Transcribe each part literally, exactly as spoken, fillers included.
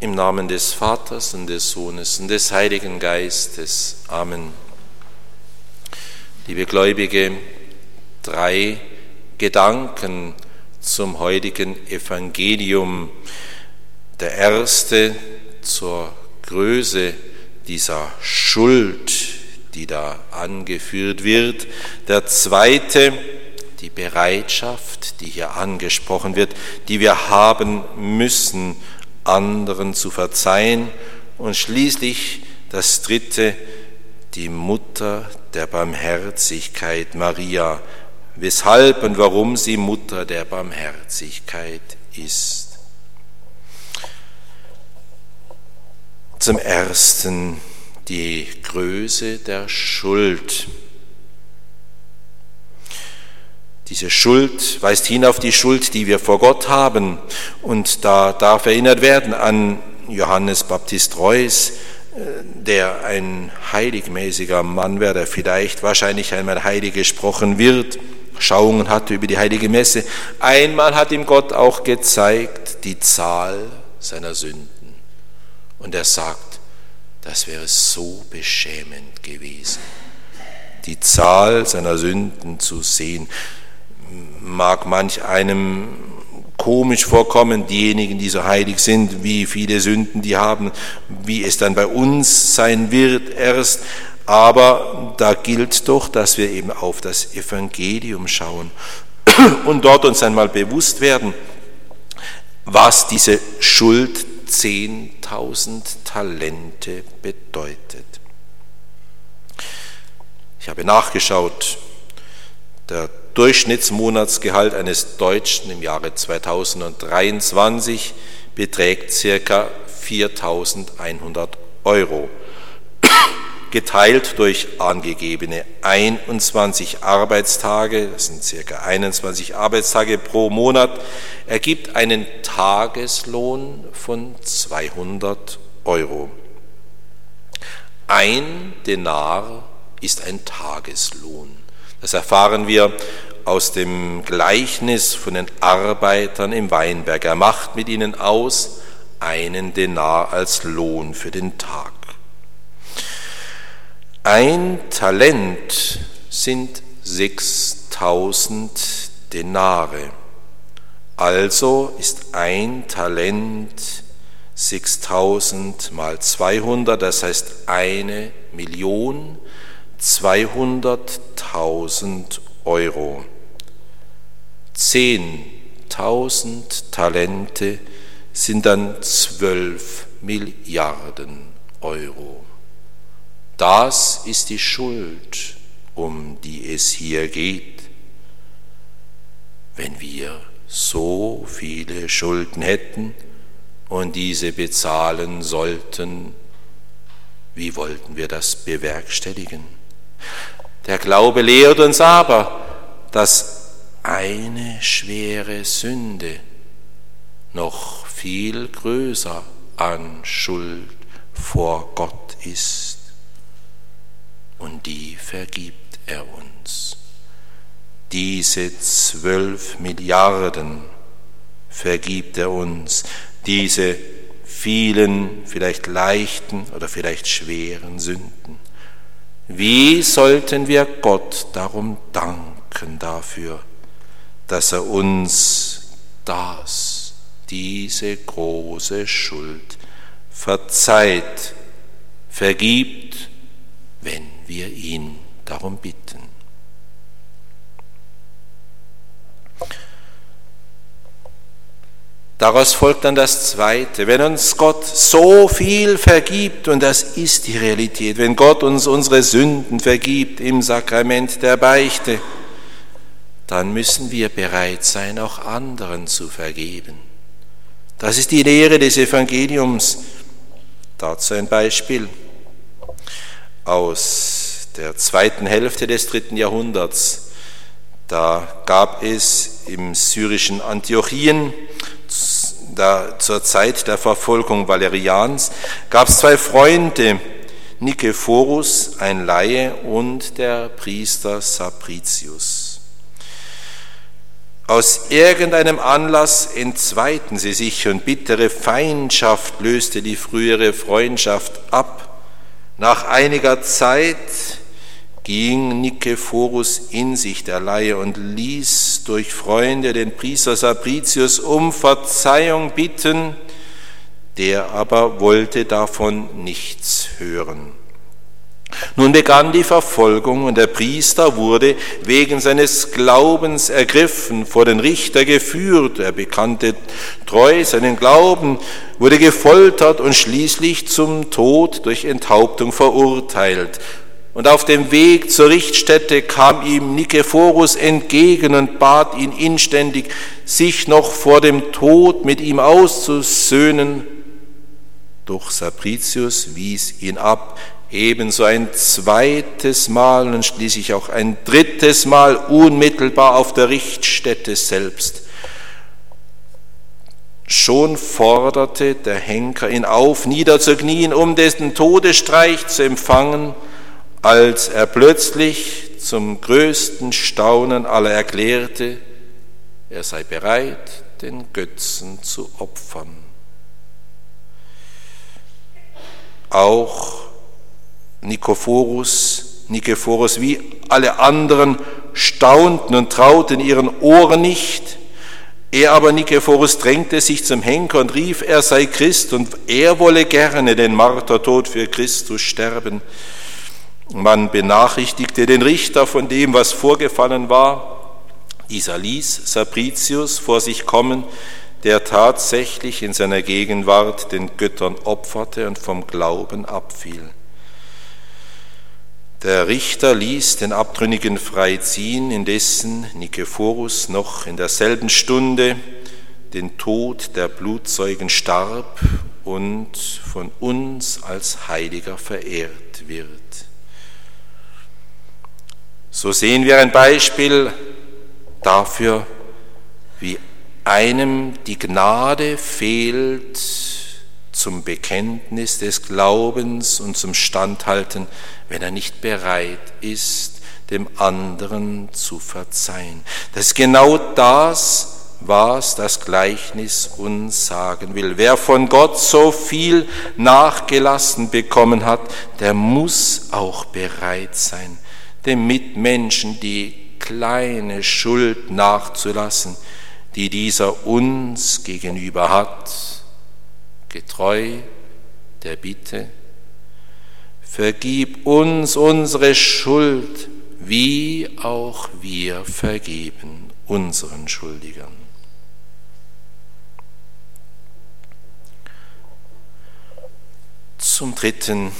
Im Namen des Vaters und des Sohnes und des Heiligen Geistes. Amen. Liebe Gläubige, drei Gedanken zum heutigen Evangelium. Der erste zur Größe dieser Schuld, die da angeführt wird. Der zweite, die Bereitschaft, die hier angesprochen wird, die wir haben müssen, anderen zu verzeihen. Und schließlich das dritte, die Mutter der Barmherzigkeit Maria, weshalb und warum sie Mutter der Barmherzigkeit ist. Zum Ersten die Größe der Schuld. Diese Schuld weist hin auf die Schuld, die wir vor Gott haben. Und da darf erinnert werden an Johannes Baptist Reus, der ein heiligmäßiger Mann wäre, der vielleicht wahrscheinlich einmal heilig gesprochen wird, Schauungen hatte über die heilige Messe. Einmal hat ihm Gott auch gezeigt die Zahl seiner Sünden. Und er sagt, das wäre so beschämend gewesen, die Zahl seiner Sünden zu sehen. Mag manch einem komisch vorkommen, diejenigen, die so heilig sind, wie viele Sünden die haben, wie es dann bei uns sein wird erst. Aber da gilt doch, dass wir eben auf das Evangelium schauen und dort uns einmal bewusst werden, was diese Schuld zehntausend Talente bedeutet. Ich habe nachgeschaut, der Durchschnittsmonatsgehalt eines Deutschen im Jahre zweitausenddreiundzwanzig beträgt ca. viertausendeinhundert Euro, geteilt durch angegebene einundzwanzig Arbeitstage, das sind ca. einundzwanzig Arbeitstage pro Monat, ergibt einen Tageslohn von zweihundert Euro. Ein Denar ist ein Tageslohn. Das erfahren wir aus dem Gleichnis von den Arbeitern im Weinberg. Er macht mit ihnen aus einen Denar als Lohn für den Tag. Ein Talent sind sechstausend Denare. Also ist ein Talent sechstausend mal zweihundert, das heißt eine Million. zweihunderttausend Euro. zehntausend Talente sind dann zwölf Milliarden Euro. Das ist die Schuld, um die es hier geht. Wenn wir so viele Schulden hätten und diese bezahlen sollten, wie wollten wir das bewerkstelligen? Der Glaube lehrt uns aber, dass eine schwere Sünde noch viel größer an Schuld vor Gott ist. Und die vergibt er uns. Diese zwölf Milliarden vergibt er uns. Diese vielen, vielleicht leichten oder vielleicht schweren Sünden. Wie sollten wir Gott darum danken dafür, dass er uns das, diese große Schuld verzeiht, vergibt, wenn wir ihn darum bitten. Daraus folgt dann das Zweite. Wenn uns Gott so viel vergibt, und das ist die Realität, wenn Gott uns unsere Sünden vergibt im Sakrament der Beichte, dann müssen wir bereit sein, auch anderen zu vergeben. Das ist die Lehre des Evangeliums. Dazu ein Beispiel aus der zweiten Hälfte des dritten Jahrhunderts. Da gab es im syrischen Antiochien, da zur Zeit der Verfolgung Valerians, gab es zwei Freunde, Nikephorus, ein Laie, und der Priester Sapricius. Aus irgendeinem Anlass entzweiten sie sich und bittere Feindschaft löste die frühere Freundschaft ab. Nach einiger Zeit ging Nikephorus in sich der Leihe und ließ durch Freunde den Priester Sapricius um Verzeihung bitten, der aber wollte davon nichts hören. Nun begann die Verfolgung und der Priester wurde wegen seines Glaubens ergriffen, vor den Richter geführt. Er bekannte treu seinen Glauben, wurde gefoltert und schließlich zum Tod durch Enthauptung verurteilt. Und auf dem Weg zur Richtstätte kam ihm Nikephorus entgegen und bat ihn inständig, sich noch vor dem Tod mit ihm auszusöhnen. Doch Sapricius wies ihn ab, ebenso ein zweites Mal und schließlich auch ein drittes Mal unmittelbar auf der Richtstätte selbst. Schon forderte der Henker ihn auf, niederzuknien, um dessen Todesstreich zu empfangen, als er plötzlich zum größten Staunen aller erklärte, er sei bereit, den Götzen zu opfern. Auch Nikephorus, Nikephorus wie alle anderen staunten und trauten ihren Ohren nicht. Er aber, Nikephorus, drängte sich zum Henker und rief, er sei Christ und er wolle gerne den Martertod für Christus sterben. Man benachrichtigte den Richter von dem, was vorgefallen war. Dieser ließ Sapricius vor sich kommen, der tatsächlich in seiner Gegenwart den Göttern opferte und vom Glauben abfiel. Der Richter ließ den Abtrünnigen freiziehen, indessen Nikephorus noch in derselben Stunde den Tod der Blutzeugen starb und von uns als Heiliger verehrt wird. So sehen wir ein Beispiel dafür, wie einem die Gnade fehlt zum Bekenntnis des Glaubens und zum Standhalten, wenn er nicht bereit ist, dem anderen zu verzeihen. Das ist genau das, was das Gleichnis uns sagen will. Wer von Gott so viel nachgelassen bekommen hat, der muss auch bereit sein, dem Mitmenschen die kleine Schuld nachzulassen, die dieser uns gegenüber hat, getreu der Bitte, vergib uns unsere Schuld, wie auch wir vergeben unseren Schuldigern. Zum Dritten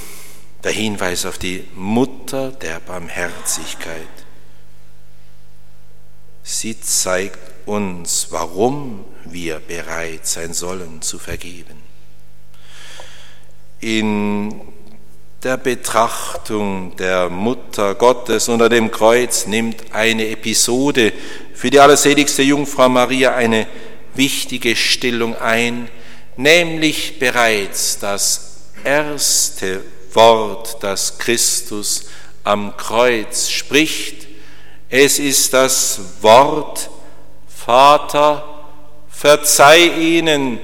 der Hinweis auf die Mutter der Barmherzigkeit. Sie zeigt uns, warum wir bereit sein sollen zu vergeben. In der Betrachtung der Mutter Gottes unter dem Kreuz nimmt eine Episode für die allerseligste Jungfrau Maria eine wichtige Stellung ein, nämlich bereits das erste Wort, das Christus am Kreuz spricht. Es ist das Wort, Vater, verzeih ihnen,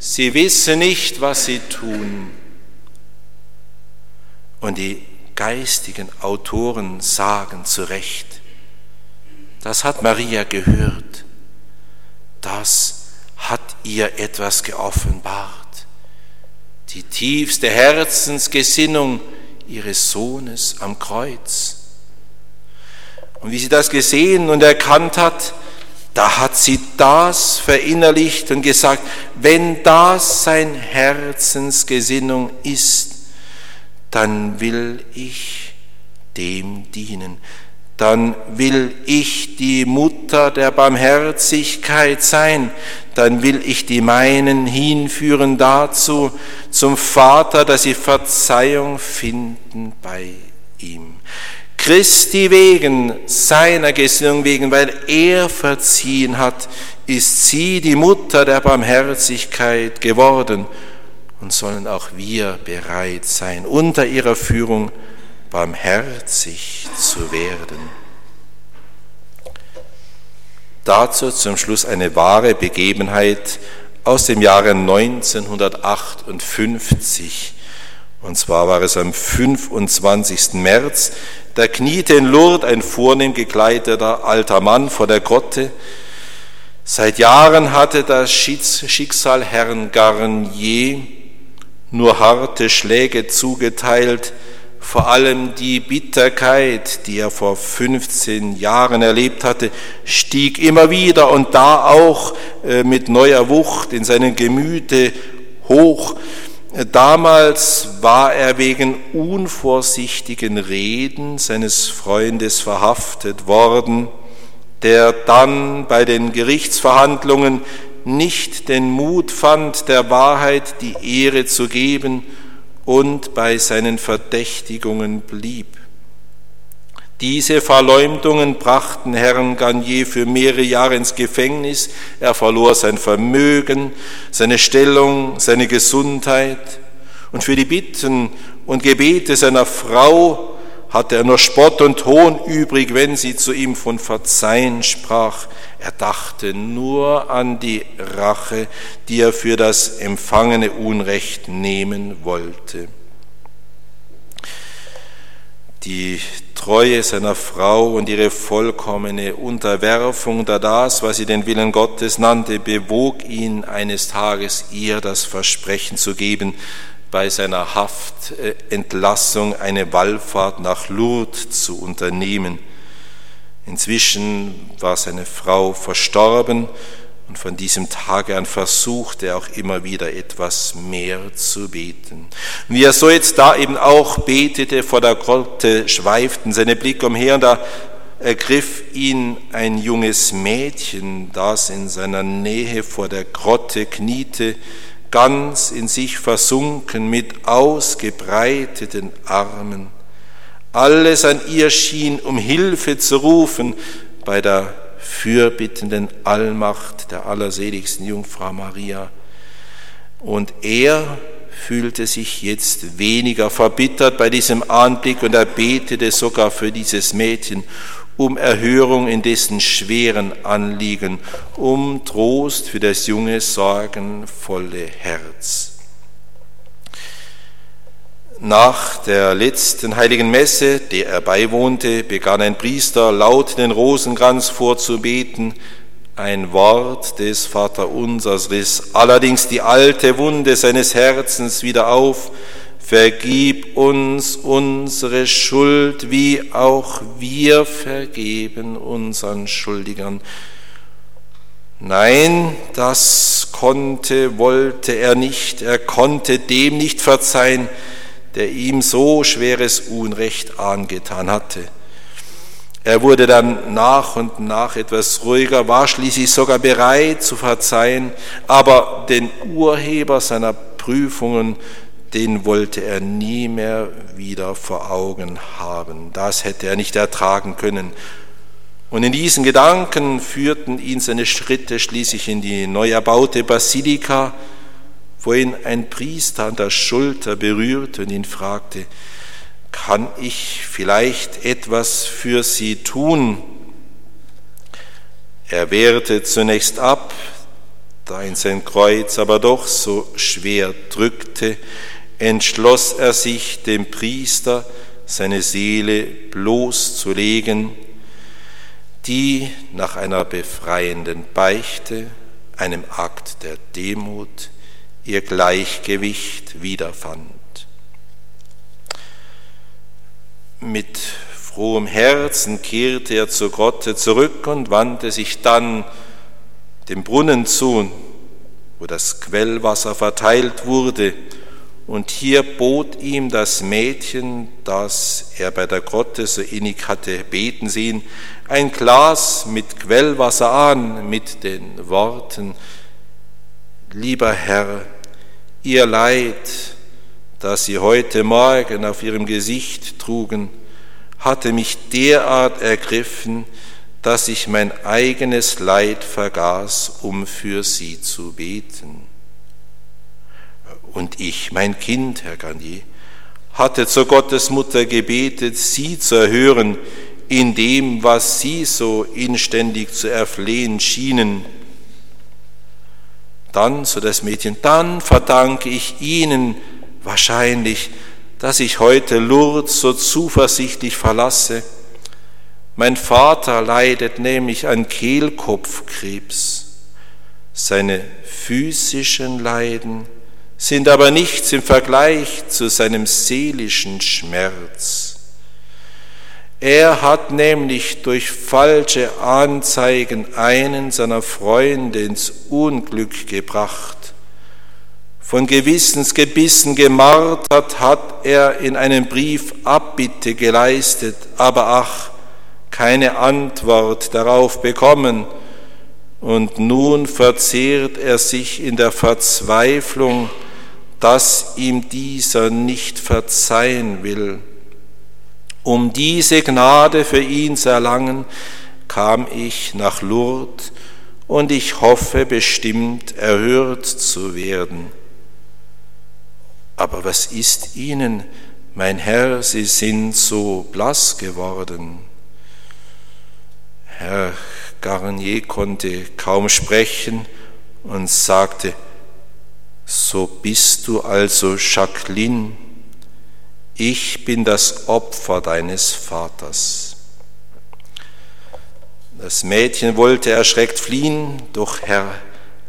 sie wissen nicht, was sie tun. Und die geistigen Autoren sagen zu Recht, das hat Maria gehört, das hat ihr etwas geoffenbart, die tiefste Herzensgesinnung ihres Sohnes am Kreuz. Und wie sie das gesehen und erkannt hat, da hat sie das verinnerlicht und gesagt, wenn das seine Herzensgesinnung ist, dann will ich dem dienen. Dann will ich die Mutter der Barmherzigkeit sein. Dann will ich die meinen hinführen dazu, zum Vater, dass sie Verzeihung finden bei ihm. Christi wegen, seiner Gesinnung wegen, weil er verziehen hat, ist sie die Mutter der Barmherzigkeit geworden. Und sollen auch wir bereit sein, unter ihrer Führung barmherzig zu werden. Dazu zum Schluss eine wahre Begebenheit aus dem Jahre neunzehnhundertachtundfünfzig. Und zwar war es am fünfundzwanzigsten März, da kniete in Lourdes ein vornehm gekleideter alter Mann vor der Grotte. Seit Jahren hatte das Schicksal Herrn Garnier nur harte Schläge zugeteilt, vor allem die Bitterkeit, die er vor fünfzehn Jahren erlebt hatte, stieg immer wieder und da auch mit neuer Wucht in seinem Gemüte hoch. Damals war er wegen unvorsichtigen Reden seines Freundes verhaftet worden, der dann bei den Gerichtsverhandlungen nicht den Mut fand, der Wahrheit die Ehre zu geben und bei seinen Verdächtigungen blieb. Diese Verleumdungen brachten Herrn Garnier für mehrere Jahre ins Gefängnis. Er verlor sein Vermögen, seine Stellung, seine Gesundheit. Und für die Bitten und Gebete seiner Frau hatte er nur Spott und Hohn übrig, wenn sie zu ihm von Verzeihen sprach. Er dachte nur an die Rache, die er für das empfangene Unrecht nehmen wollte. Die Treue seiner Frau und ihre vollkommene Unterwerfung unter das, was sie den Willen Gottes nannte, bewog ihn eines Tages, ihr das Versprechen zu geben, bei seiner Haftentlassung eine Wallfahrt nach Lourdes zu unternehmen. Inzwischen war seine Frau verstorben und von diesem Tage an versuchte er auch immer wieder etwas mehr zu beten. Und wie er so jetzt da eben auch betete, vor der Grotte schweiften seine Blicke umher und da ergriff ihn ein junges Mädchen, das in seiner Nähe vor der Grotte kniete, ganz in sich versunken mit ausgebreiteten Armen. Alles an ihr schien, um Hilfe zu rufen, bei der fürbittenden Allmacht der allerseligsten Jungfrau Maria. Und er fühlte sich jetzt weniger verbittert bei diesem Anblick und er betete sogar für dieses Mädchen um Erhörung in dessen schweren Anliegen, um Trost für das junge, sorgenvolle Herz. Nach der letzten heiligen Messe, der er beiwohnte, begann ein Priester laut den Rosenkranz vorzubeten. Ein Wort des Vaterunsers riss allerdings die alte Wunde seines Herzens wieder auf. Vergib uns unsere Schuld, wie auch wir vergeben unseren Schuldigern. Nein, das konnte, wollte er nicht. Er konnte dem nicht verzeihen, der ihm so schweres Unrecht angetan hatte. Er wurde dann nach und nach etwas ruhiger, war schließlich sogar bereit zu verzeihen, aber den Urheber seiner Prüfungen, den wollte er nie mehr wieder vor Augen haben. Das hätte er nicht ertragen können. Und in diesen Gedanken führten ihn seine Schritte schließlich in die neu erbaute Basilika, wo ihn ein Priester an der Schulter berührte und ihn fragte, kann ich vielleicht etwas für Sie tun? Er wehrte zunächst ab, da ihn sein Kreuz aber doch so schwer drückte, entschloss er sich, dem Priester seine Seele bloßzulegen, die nach einer befreienden Beichte, einem Akt der Demut, ihr Gleichgewicht wiederfand. Mit frohem Herzen kehrte er zur Grotte zurück und wandte sich dann dem Brunnen zu, wo das Quellwasser verteilt wurde, und hier bot ihm das Mädchen, das er bei der Grotte so innig hatte beten sehen, ein Glas mit Quellwasser an, mit den Worten, lieber Herr, ihr Leid, das sie heute Morgen auf ihrem Gesicht trugen, hatte mich derart ergriffen, dass ich mein eigenes Leid vergaß, um für sie zu beten. Und ich, mein Kind, Herr Garnier, hatte zur Gottesmutter gebetet, sie zu erhören, in dem, was sie so inständig zu erflehen schienen. Dann, so das Mädchen, dann verdanke ich Ihnen wahrscheinlich, dass ich heute Lourdes so zuversichtlich verlasse. Mein Vater leidet nämlich an Kehlkopfkrebs. Seine physischen Leiden sind aber nichts im Vergleich zu seinem seelischen Schmerz. Er hat nämlich durch falsche Anzeigen einen seiner Freunde ins Unglück gebracht. Von Gewissensgebissen gemartert hat er in einem Brief Abbitte geleistet, aber ach, keine Antwort darauf bekommen. Und nun verzehrt er sich in der Verzweiflung, dass ihm dieser nicht verzeihen will. Um diese Gnade für ihn zu erlangen, kam ich nach Lourdes und ich hoffe bestimmt erhört zu werden. Aber was ist Ihnen, mein Herr, Sie sind so blass geworden? Herr Garnier konnte kaum sprechen und sagte, so bist du also Jacqueline, ich bin das Opfer deines Vaters. Das Mädchen wollte erschreckt fliehen, doch Herr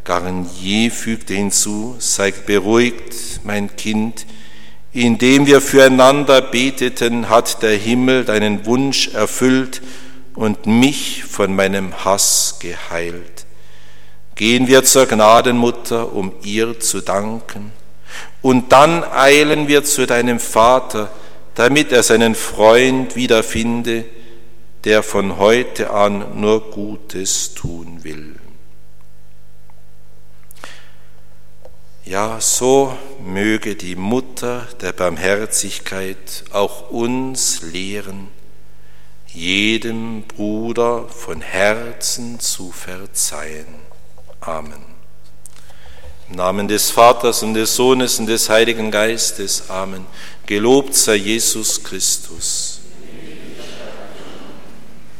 Garnier fügte hinzu, seid beruhigt, mein Kind, indem wir füreinander beteten, hat der Himmel deinen Wunsch erfüllt und mich von meinem Hass geheilt. Gehen wir zur Gnadenmutter, um ihr zu danken. Und dann eilen wir zu deinem Vater, damit er seinen Freund wiederfinde, der von heute an nur Gutes tun will. Ja, so möge die Mutter der Barmherzigkeit auch uns lehren, jedem Bruder von Herzen zu verzeihen. Amen. Im Namen des Vaters und des Sohnes und des Heiligen Geistes. Amen. Gelobt sei Jesus Christus.